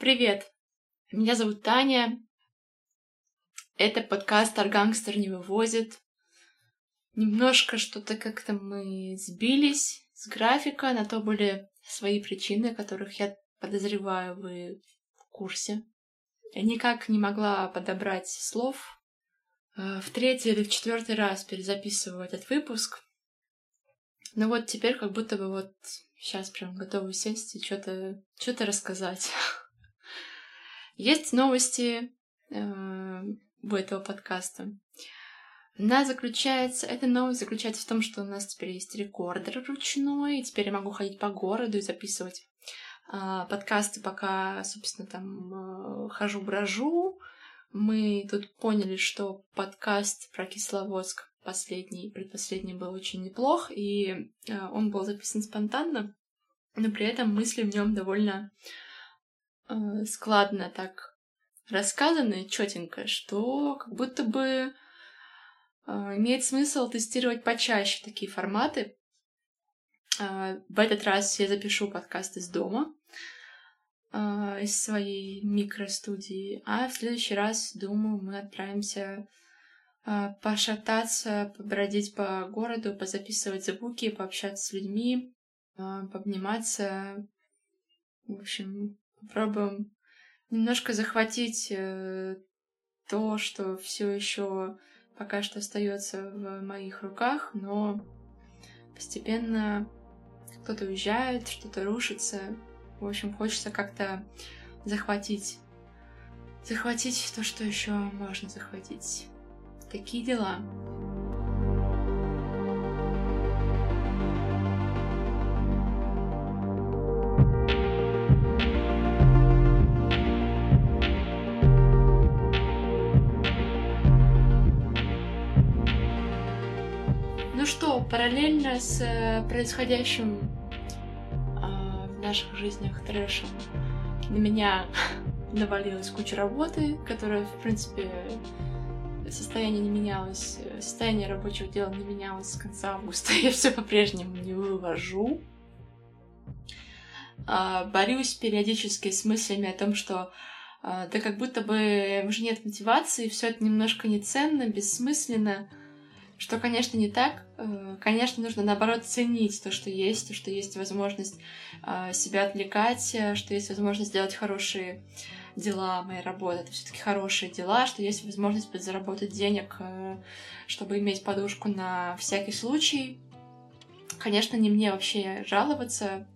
Привет, меня зовут Таня, это подкаст «Аргангстер не вывозит». Немножко что-то как-то мы сбились с графика, на то были свои причины, которых, я подозреваю, вы в курсе. Я никак не могла подобрать слов. В третий или в четвертый раз перезаписываю этот выпуск. Ну вот теперь как будто бы вот сейчас прям готова сесть и что-то рассказать. Есть новости у этого подкаста. Эта новость заключается в том, что у нас теперь есть рекордер ручной, и теперь я могу ходить по городу и записывать подкасты, пока, собственно, там хожу-брожу. Мы тут поняли, что подкаст про Кисловодск предпоследний был очень неплох, и он был записан спонтанно, но при этом мысли в нем довольно складно так рассказаны, чётенько, что как будто бы имеет смысл тестировать почаще такие форматы. В этот раз я запишу подкаст из дома, из своей микростудии, а в следующий раз, думаю, мы отправимся пошататься, побродить по городу, позаписывать звуки, пообщаться с людьми, пообниматься. В общем, попробуем немножко захватить то, что все еще пока что остается в моих руках, но постепенно кто-то уезжает, что-то рушится. В общем, хочется как-то захватить то, что еще можно захватить. Такие дела. Параллельно с происходящим в наших жизнях трэшем на меня навалилась куча работы, которая, в принципе, состояние не менялось, состояние рабочего дела не менялось с конца августа, я все по-прежнему не вывожу. Борюсь периодически с мыслями о том, что да как будто бы уже нет мотивации, все это немножко неценно, бессмысленно. Что, конечно, не так. Конечно, нужно, наоборот, ценить то, что есть возможность себя отвлекать, что есть возможность делать хорошие дела. Моя работа — это всё-таки хорошие дела, что есть возможность подзаработать денег, чтобы иметь подушку на всякий случай. Конечно, не мне вообще жаловаться.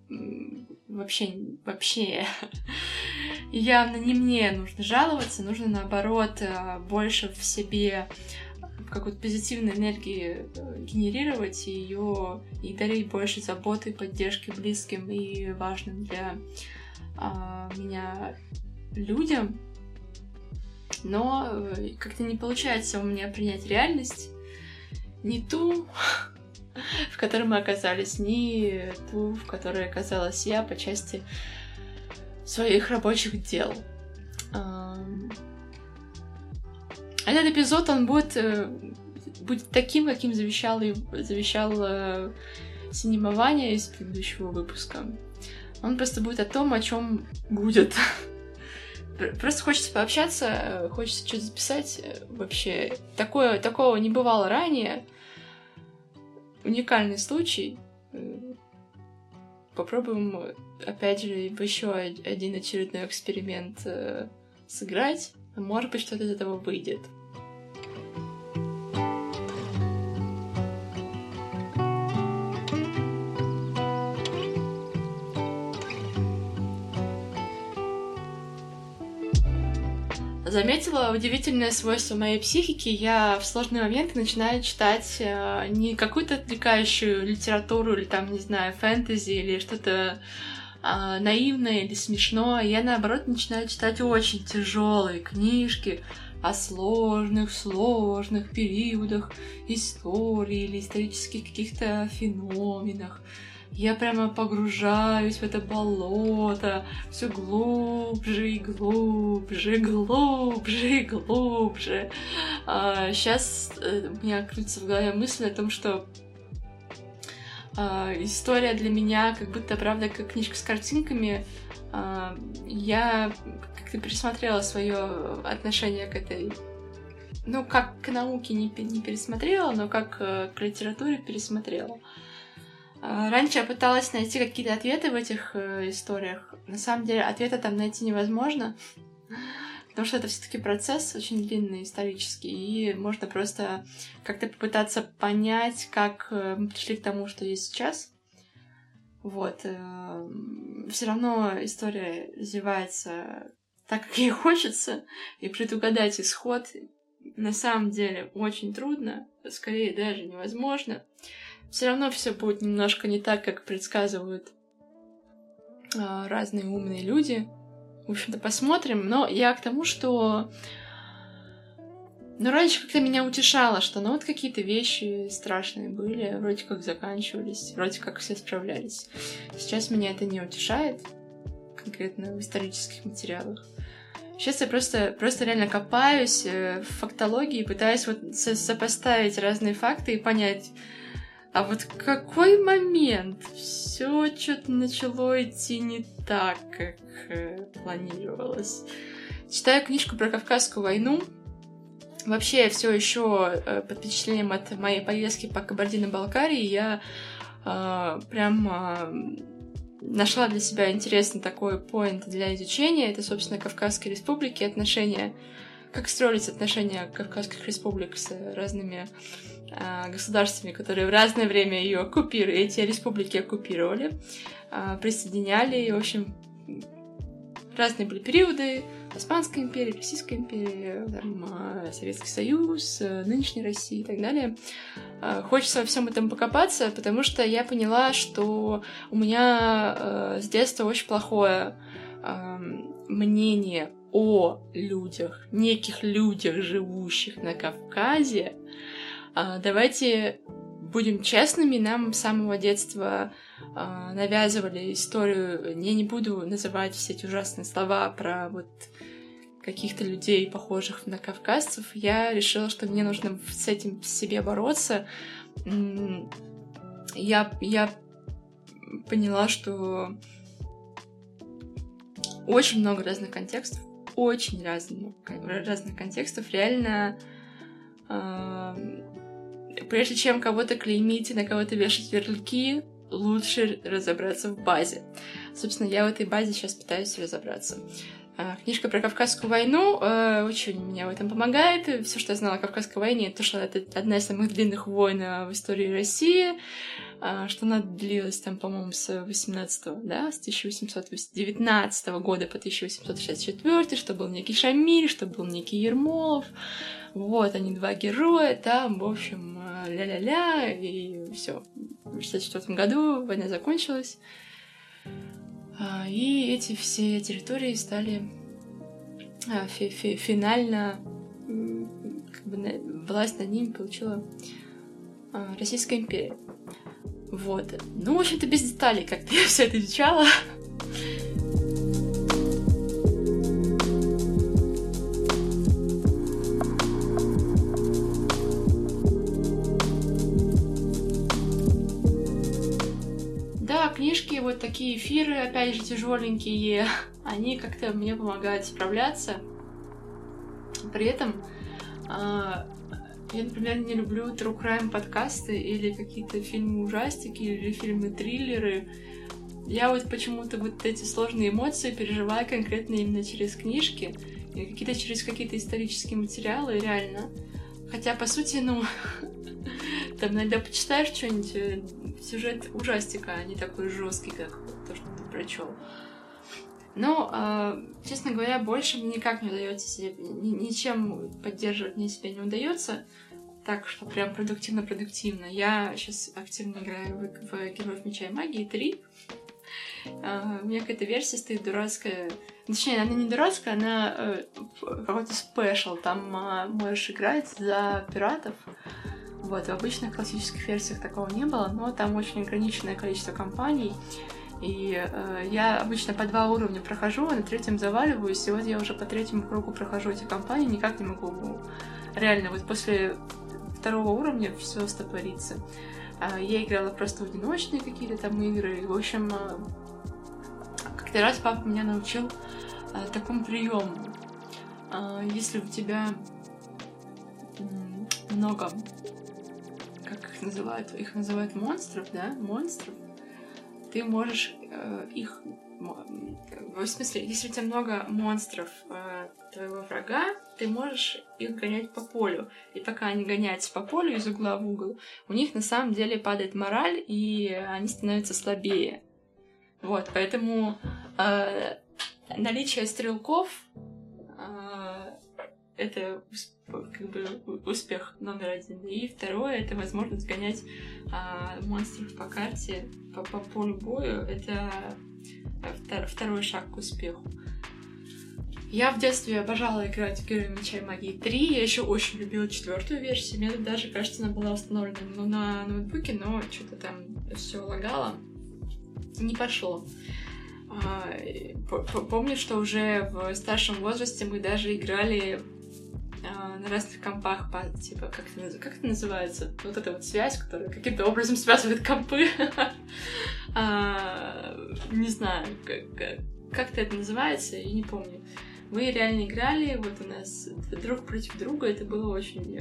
Вообще. Явно не мне нужно жаловаться. Нужно, наоборот, больше в себе какую-то позитивную энергию генерировать и ее и дарить больше заботы, поддержки близким и важным для меня людям. Но как-то не получается у меня принять реальность, не ту, в которой мы оказались, не ту, в которой оказалась я по части своих рабочих дел. Этот эпизод, он будет таким, каким завещал синемование из предыдущего выпуска. Он просто будет о том, о чем будет. Просто хочется пообщаться, хочется что-то записать. Вообще, такого не бывало ранее. Уникальный случай. Попробуем, опять же, еще один очередной эксперимент сыграть. Может быть, что-то из этого выйдет. Заметила удивительное свойство моей психики. Я в сложные моменты начинаю читать не какую-то отвлекающую литературу или там, не знаю, фэнтези или что-то наивное или смешное, я, наоборот, начинаю читать очень тяжелые книжки о сложных периодах истории или исторических каких-то феноменах. Я прямо погружаюсь в это болото все глубже и глубже, глубже и глубже. Сейчас у меня крутится в голове мысль о том, что история для меня как будто, правда, как книжка с картинками. Я как-то пересмотрела свое отношение к этой... Ну, как к науке не пересмотрела, но как к литературе пересмотрела. Раньше я пыталась найти какие-то ответы в этих историях. На самом деле, ответа там найти невозможно, потому что это все-таки процесс очень длинный, исторический, и можно просто как-то попытаться понять, как мы пришли к тому, что есть сейчас. Вот. Все равно история развивается так, как ей хочется, и предугадать исход на самом деле очень трудно, скорее даже невозможно. Все равно все будет немножко не так, как предсказывают разные умные люди. В общем-то, посмотрим. Но я к тому, что... Ну, раньше как-то меня утешало, что ну вот какие-то вещи страшные были, вроде как заканчивались, вроде как все справлялись. Сейчас меня это не утешает, конкретно в исторических материалах. Сейчас я просто реально копаюсь в фактологии, пытаюсь вот сопоставить разные факты и понять... А вот в какой момент все что-то начало идти не так, как планировалось? Читаю книжку про Кавказскую войну. Вообще, все еще под впечатлением от моей поездки по Кабардино-Балкарии я нашла для себя интересный такой поинт для изучения. Это, собственно, Кавказские республики, отношения, как строились отношения Кавказских республик с разными государствами, которые в разное время ее эти республики оккупировали, присоединяли, и, в общем, разные были периоды: Османской империи, Российской империи, там, Советский Союз, нынешней России и так далее. Хочется во всем этом покопаться, потому что я поняла, что у меня с детства очень плохое мнение о людях, неких людях, живущих на Кавказе. Давайте будем честными, нам с самого детства навязывали историю, я не буду называть все эти ужасные слова про вот каких-то людей, похожих на кавказцев. Я решила, что мне нужно с этим в себе бороться. Я поняла, что очень много разных контекстов, реально... Прежде чем кого-то клеймить и на кого-то вешать ярлыки, лучше разобраться в базе. Собственно, я в этой базе сейчас пытаюсь разобраться. Книжка про Кавказскую войну очень меня в этом помогает. Все, что я знала о Кавказской войне, то, что это одна из самых длинных войн в истории России, что она длилась там, по-моему, с 1819 года по 1864, что был некий Шамиль, что был некий Ермолов. Вот, они два героя, там, в общем, ля-ля-ля, и все. В 1964 году война закончилась, и эти все территории стали финально, как бы, власть над ними получила Российская империя. Вот. Ну, в общем-то, без деталей как-то я все это изучала. Книжки, вот такие эфиры, опять же, тяжеленькие, они как-то мне помогают справляться. При этом я, например, не люблю true crime подкасты или какие-то фильмы-ужастики, или фильмы-триллеры. Я вот почему-то вот эти сложные эмоции переживаю конкретно именно через книжки, или через какие-то исторические материалы, реально. Хотя, по сути, там иногда почитаешь что-нибудь, сюжет ужастика, а не такой жесткий, как то, что ты прочел. Но, честно говоря, больше мне никак не удается себе, ничем поддерживать мне себя не удается, так что прям продуктивно-продуктивно. Я сейчас активно играю в Героев Меча и Магии 3. У меня какая-то версия стоит дурацкая. Точнее, она не дурацкая, она какой-то спешл. Там можешь играть за пиратов. Вот, в обычных классических версиях такого не было, но там очень ограниченное количество компаний. И я обычно по 2 уровня прохожу, а на 3-м заваливаюсь. И вот я уже по 3-му кругу прохожу эти компании, никак не могу. Реально, вот после 2-го уровня все стопорится. Я играла просто в одиночные какие-то там игры. В общем, как-то раз папа меня научил такому приему. Если у тебя много, как их называют монстров, да, монстров, ты можешь их... В смысле, если у тебя много монстров твоего врага, ты можешь их гонять по полю. И пока они гоняются по полю из угла в угол, у них на самом деле падает мораль, и они становятся слабее. Вот, поэтому наличие стрелков это как бы успех номер один. И второе, это возможность гонять монстров по карте, по полю бою. Это второй шаг к успеху. Я в детстве обожала играть в Героев Меча и Магии 3. Я еще очень любила четвертую версию. Мне даже, кажется, она была установлена на ноутбуке, но что-то там все лагало. Не пошло. Помню, что уже в старшем возрасте мы даже играли на разных компах, типа, как это называется? Вот эта вот связь, которая каким-то образом связывает компы. Не знаю, как-то это называется, я не помню. Мы реально играли, вот у нас друг против друга, это было очень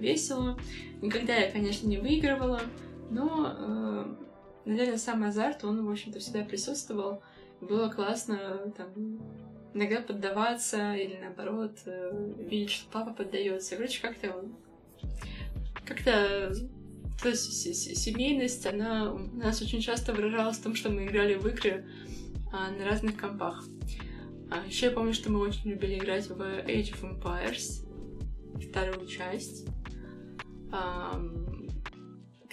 весело. Никогда я, конечно, не выигрывала, но, наверное, сам азарт, он, в общем-то, всегда присутствовал. Было классно там иногда поддаваться или, наоборот, видеть, что папа поддается. Короче, как-то то есть семейность, она у нас очень часто выражалась в том, что мы играли в игры на разных компах. Еще я помню, что мы очень любили играть в Age of Empires, вторую часть.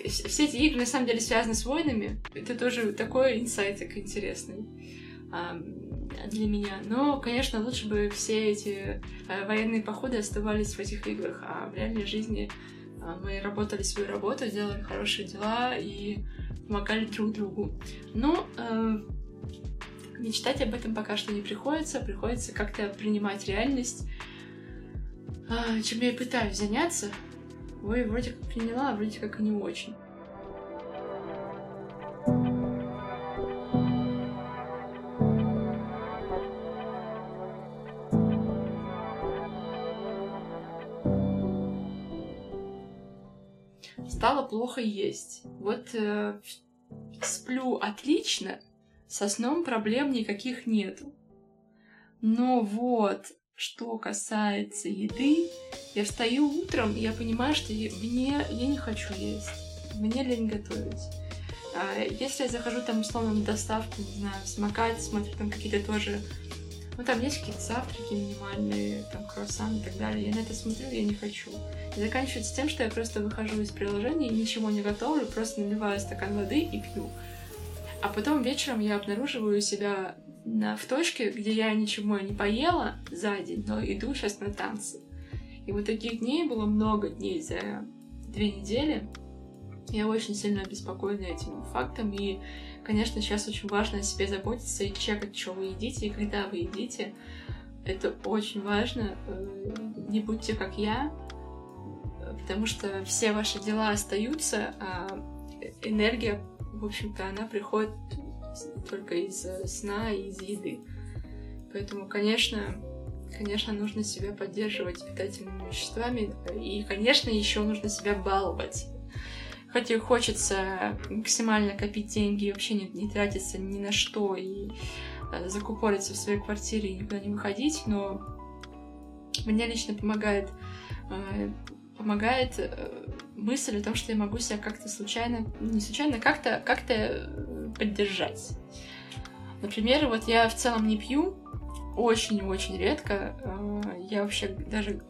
Все эти игры, на самом деле, связаны с войнами. Это тоже такой инсайтик интересный для меня. Но, конечно, лучше бы все эти военные походы оставались в этих играх, а в реальной жизни мы работали свою работу, делали хорошие дела и помогали друг другу. Но мечтать об этом пока что не приходится. Приходится как-то принимать реальность, чем я и пытаюсь заняться. Ой, вроде как приняла, а вроде как и не очень. Стало плохо есть. Вот сплю отлично, со сном проблем никаких нету. Но вот, что касается еды, я встаю утром, и я понимаю, что я не хочу есть. Мне лень готовить. Если я захожу там, условно, на доставку, не знаю, смакать, смотрю там какие-то тоже... Ну, там есть какие-то завтраки минимальные, там, круассаны и так далее. Я на это смотрю, я не хочу. И заканчивается тем, что я просто выхожу из приложения, ничего не готовлю, просто наливаю стакан воды и пью. А потом вечером я обнаруживаю себя в точке, где я ничего не поела за день, но иду сейчас на танцы. И вот таких дней было много дней за 2 недели. Я очень сильно обеспокоена этим фактом. И, конечно, сейчас очень важно о себе заботиться и чекать, что вы едите и когда вы едите. Это очень важно. Не будьте как я, потому что все ваши дела остаются, а энергия, в общем-то, она приходит только из сна и из еды. Поэтому, конечно, нужно себя поддерживать питательными веществами. И, конечно, еще нужно себя баловать. Хотя хочется максимально копить деньги и вообще не тратиться ни на что и закупориться в своей квартире и никуда не выходить, но мне лично помогает мысль о том, что я могу себя как-то как-то поддержать. Например, вот я в целом не пью, очень-очень редко. Я вообще даже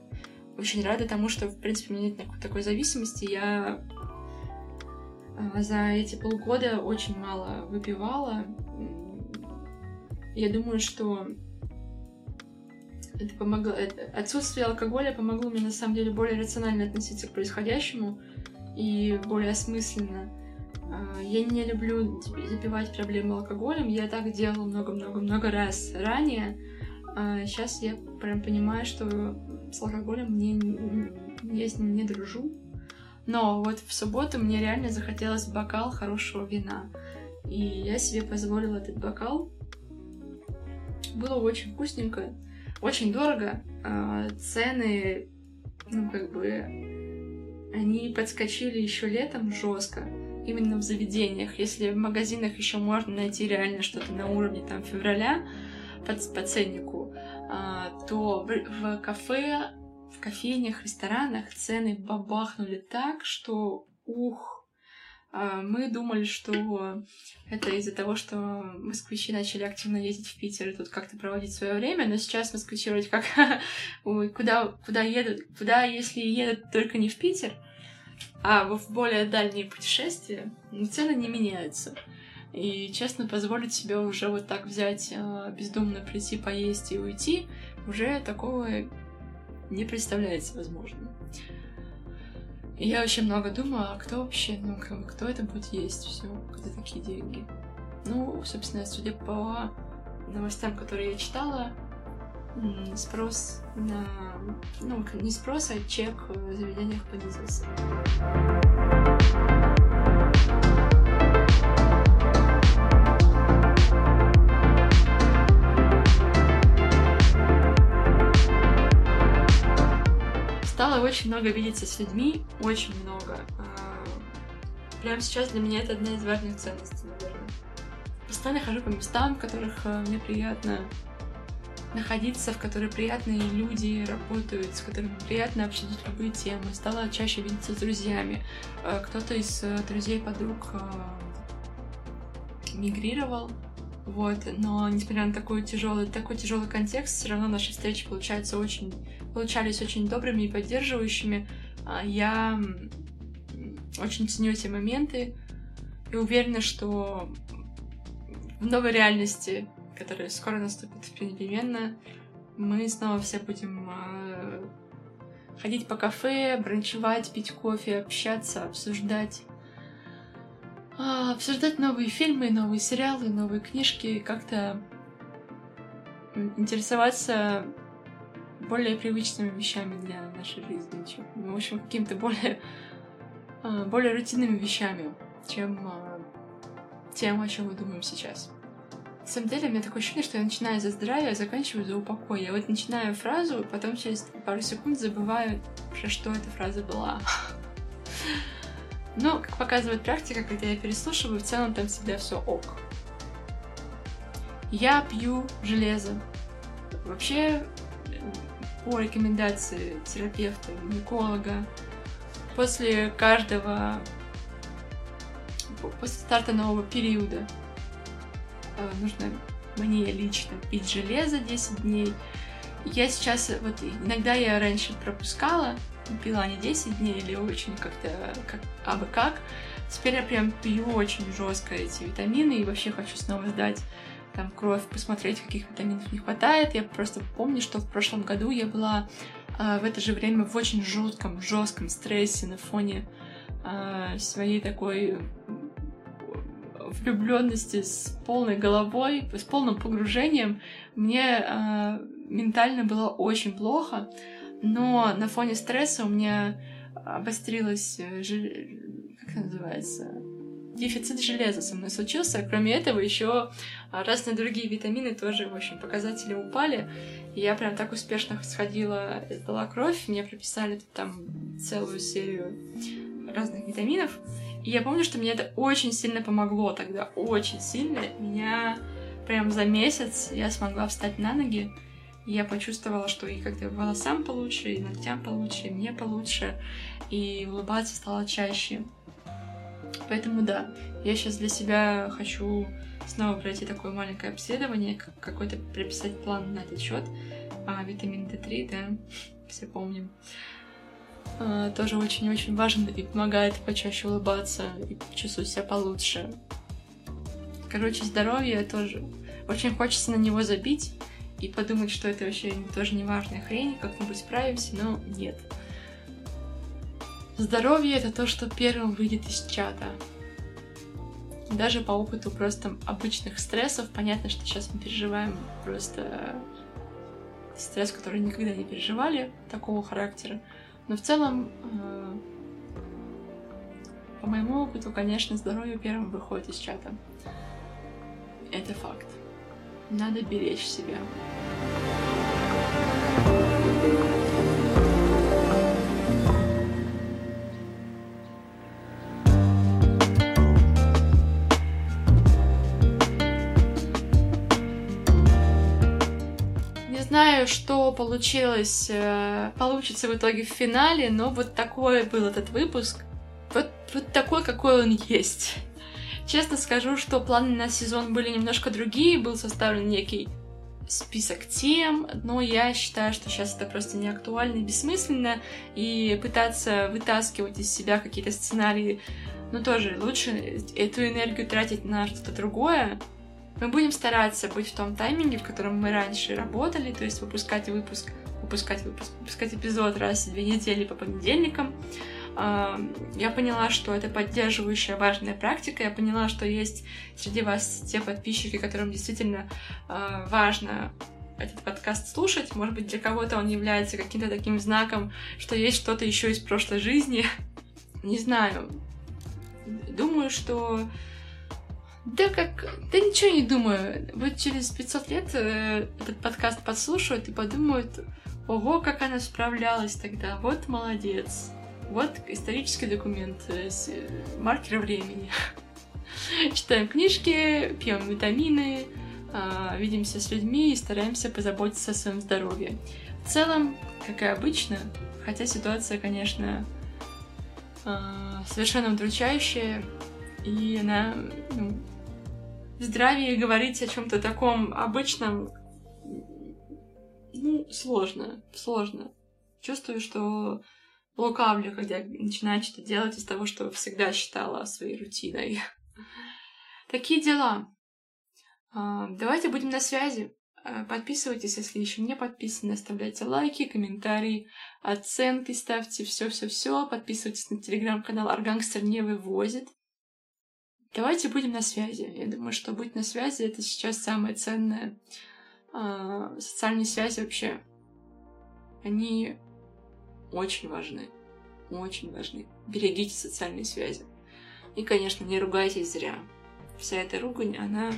очень рада тому, что, в принципе, у меня нет такой зависимости. Я за эти полгода очень мало выпивала. Я думаю, что это помогло. Отсутствие алкоголя помогло мне, на самом деле, более рационально относиться к происходящему и более осмысленно. Я не люблю запивать проблемы алкоголем. Я так делала много-много-много раз ранее. Сейчас я прям понимаю, что с алкоголем я с ним не дружу. Но вот в субботу мне реально захотелось бокал хорошего вина. И я себе позволила этот бокал. Было очень вкусненько, очень дорого. Цены, они подскочили еще летом жестко. Именно в заведениях. Если в магазинах еще можно найти реально что-то на уровне там февраля по ценнику, то в кафе, в кофейнях, ресторанах цены бабахнули так, что ух! Мы думали, что это из-за того, что москвичи начали активно ездить в Питер и тут как-то проводить свое время, но сейчас москвичи вроде как куда едут, куда если едут только не в Питер, а в более дальние путешествия, цены не меняются. И, честно, позволить себе уже вот так взять, бездумно прийти, поесть и уйти, уже такого не представляется возможным. И я очень много думала, а кто вообще, кто это будет есть все, когда такие деньги. Собственно, судя по новостям, которые я читала, спрос на... не спрос, а чек в заведениях понизился. Стало очень много видеться с людьми, очень много. Прямо сейчас для меня это одна из важных ценностей, наверное. Постоянно хожу по местам, в которых мне приятно находиться, в которой приятные люди работают, с которыми приятно обсудить любые темы. Стала чаще видеться с друзьями. Кто-то из друзей-подруг мигрировал, но несмотря на такой тяжелый контекст, все равно наши встречи получались очень добрыми и поддерживающими. Я очень ценю эти моменты и уверена, что в новой реальности, которая скоро наступит непременно, мы снова все будем ходить по кафе, бранчевать, пить кофе, общаться, обсуждать новые фильмы, новые сериалы, новые книжки, как-то интересоваться более привычными вещами для нашей жизни, чем, какими-то более рутинными вещами, чем тем, о чем мы думаем сейчас. На самом деле, у меня такое ощущение, что я начинаю за здравие, а заканчиваю за упокой. Я начинаю фразу, потом через пару секунд забываю, про что эта фраза была. Но, как показывает практика, когда я переслушиваю, в целом там всегда все ок. Я пью железо. Вообще, по рекомендации терапевта, гинеколога, после старта нового периода, нужно мне лично пить железо 10 дней. Я сейчас, иногда я раньше пропускала, пила не 10 дней или очень абы как. Теперь я прям пью очень жестко эти витамины и вообще хочу снова сдать там кровь, посмотреть, каких витаминов не хватает. Я просто помню, что в прошлом году я была в это же время в очень жестком стрессе на фоне своей такой влюбленности с полной головой, с полным погружением. Мне ментально было очень плохо, но на фоне стресса у меня обострилась, дефицит железа со мной случился. Кроме этого, еще разные другие витамины тоже, показатели упали. Я прям так успешно сходила, сдала кровь, мне прописали там целую серию разных витаминов. И я помню, что мне это очень сильно помогло тогда, очень сильно. Меня прям за месяц я смогла встать на ноги. И я почувствовала, что и как-то волосам получше, и ногтям получше, и мне получше. И улыбаться стало чаще. Поэтому да, я сейчас для себя хочу снова пройти такое маленькое обследование, какой-то прописать план на этот счет. Витамин D3, да, все помним. Тоже очень-очень важен и помогает почаще улыбаться и чувствовать себя получше. Короче, здоровье тоже. Очень хочется на него забить и подумать, что это вообще тоже неважная хрень, как-нибудь справимся, но нет. Здоровье — это то, что первым выйдет из чата. Даже по опыту просто обычных стрессов, понятно, что сейчас мы переживаем просто стресс, который никогда не переживали такого характера. Но в целом По моему опыту, конечно, здоровье первым выходит из чата. Это факт. Надо беречь себя. Не знаю, что получится в итоге в финале, но вот такой был этот выпуск. Вот такой, какой он есть. Честно скажу, что планы на сезон были немножко другие, был составлен некий список тем, но я считаю, что сейчас это просто не актуально и бессмысленно, и пытаться вытаскивать из себя какие-то сценарии, но тоже лучше эту энергию тратить на что-то другое. Мы будем стараться быть в том тайминге, в котором мы раньше работали, то есть выпускать эпизод раз в 2 недели по понедельникам. Я поняла, что это поддерживающая важная практика, я поняла, что есть среди вас те подписчики, которым действительно важно этот подкаст слушать, может быть, для кого-то он является каким-то таким знаком, что есть что-то еще из прошлой жизни, не знаю, думаю, что... Да ничего не думаю, вот через 500 лет этот подкаст подслушают и подумают, ого, как она справлялась тогда, вот молодец. Вот исторический документ с маркера времени. Читаем книжки, пьем витамины, видимся с людьми и стараемся позаботиться о своем здоровье. В целом, как и обычно, хотя ситуация, конечно, совершенно удручающая, и она... Здравие говорить о чем-то таком обычном, сложно. Чувствую, что... лукавлю, когда начинаю что-то делать из того, что всегда считала своей рутиной. Такие дела. Давайте будем на связи. Подписывайтесь, если еще не подписаны. Оставляйте лайки, комментарии, оценки ставьте. Все. Подписывайтесь на телеграм-канал «Аргангстер не вывозит». Давайте будем на связи. Я думаю, что быть на связи — это сейчас самое ценное. Социальные связи вообще, они... Очень важны. Берегите социальные связи. И, конечно, не ругайтесь зря. Вся эта ругань, она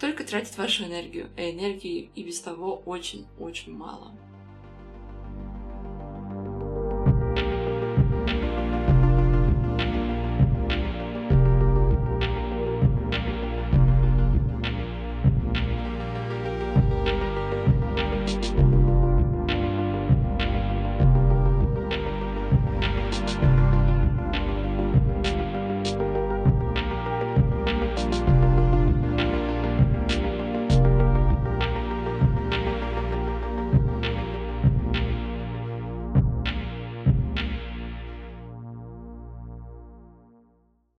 только тратит вашу энергию. А энергии и без того очень-очень мало.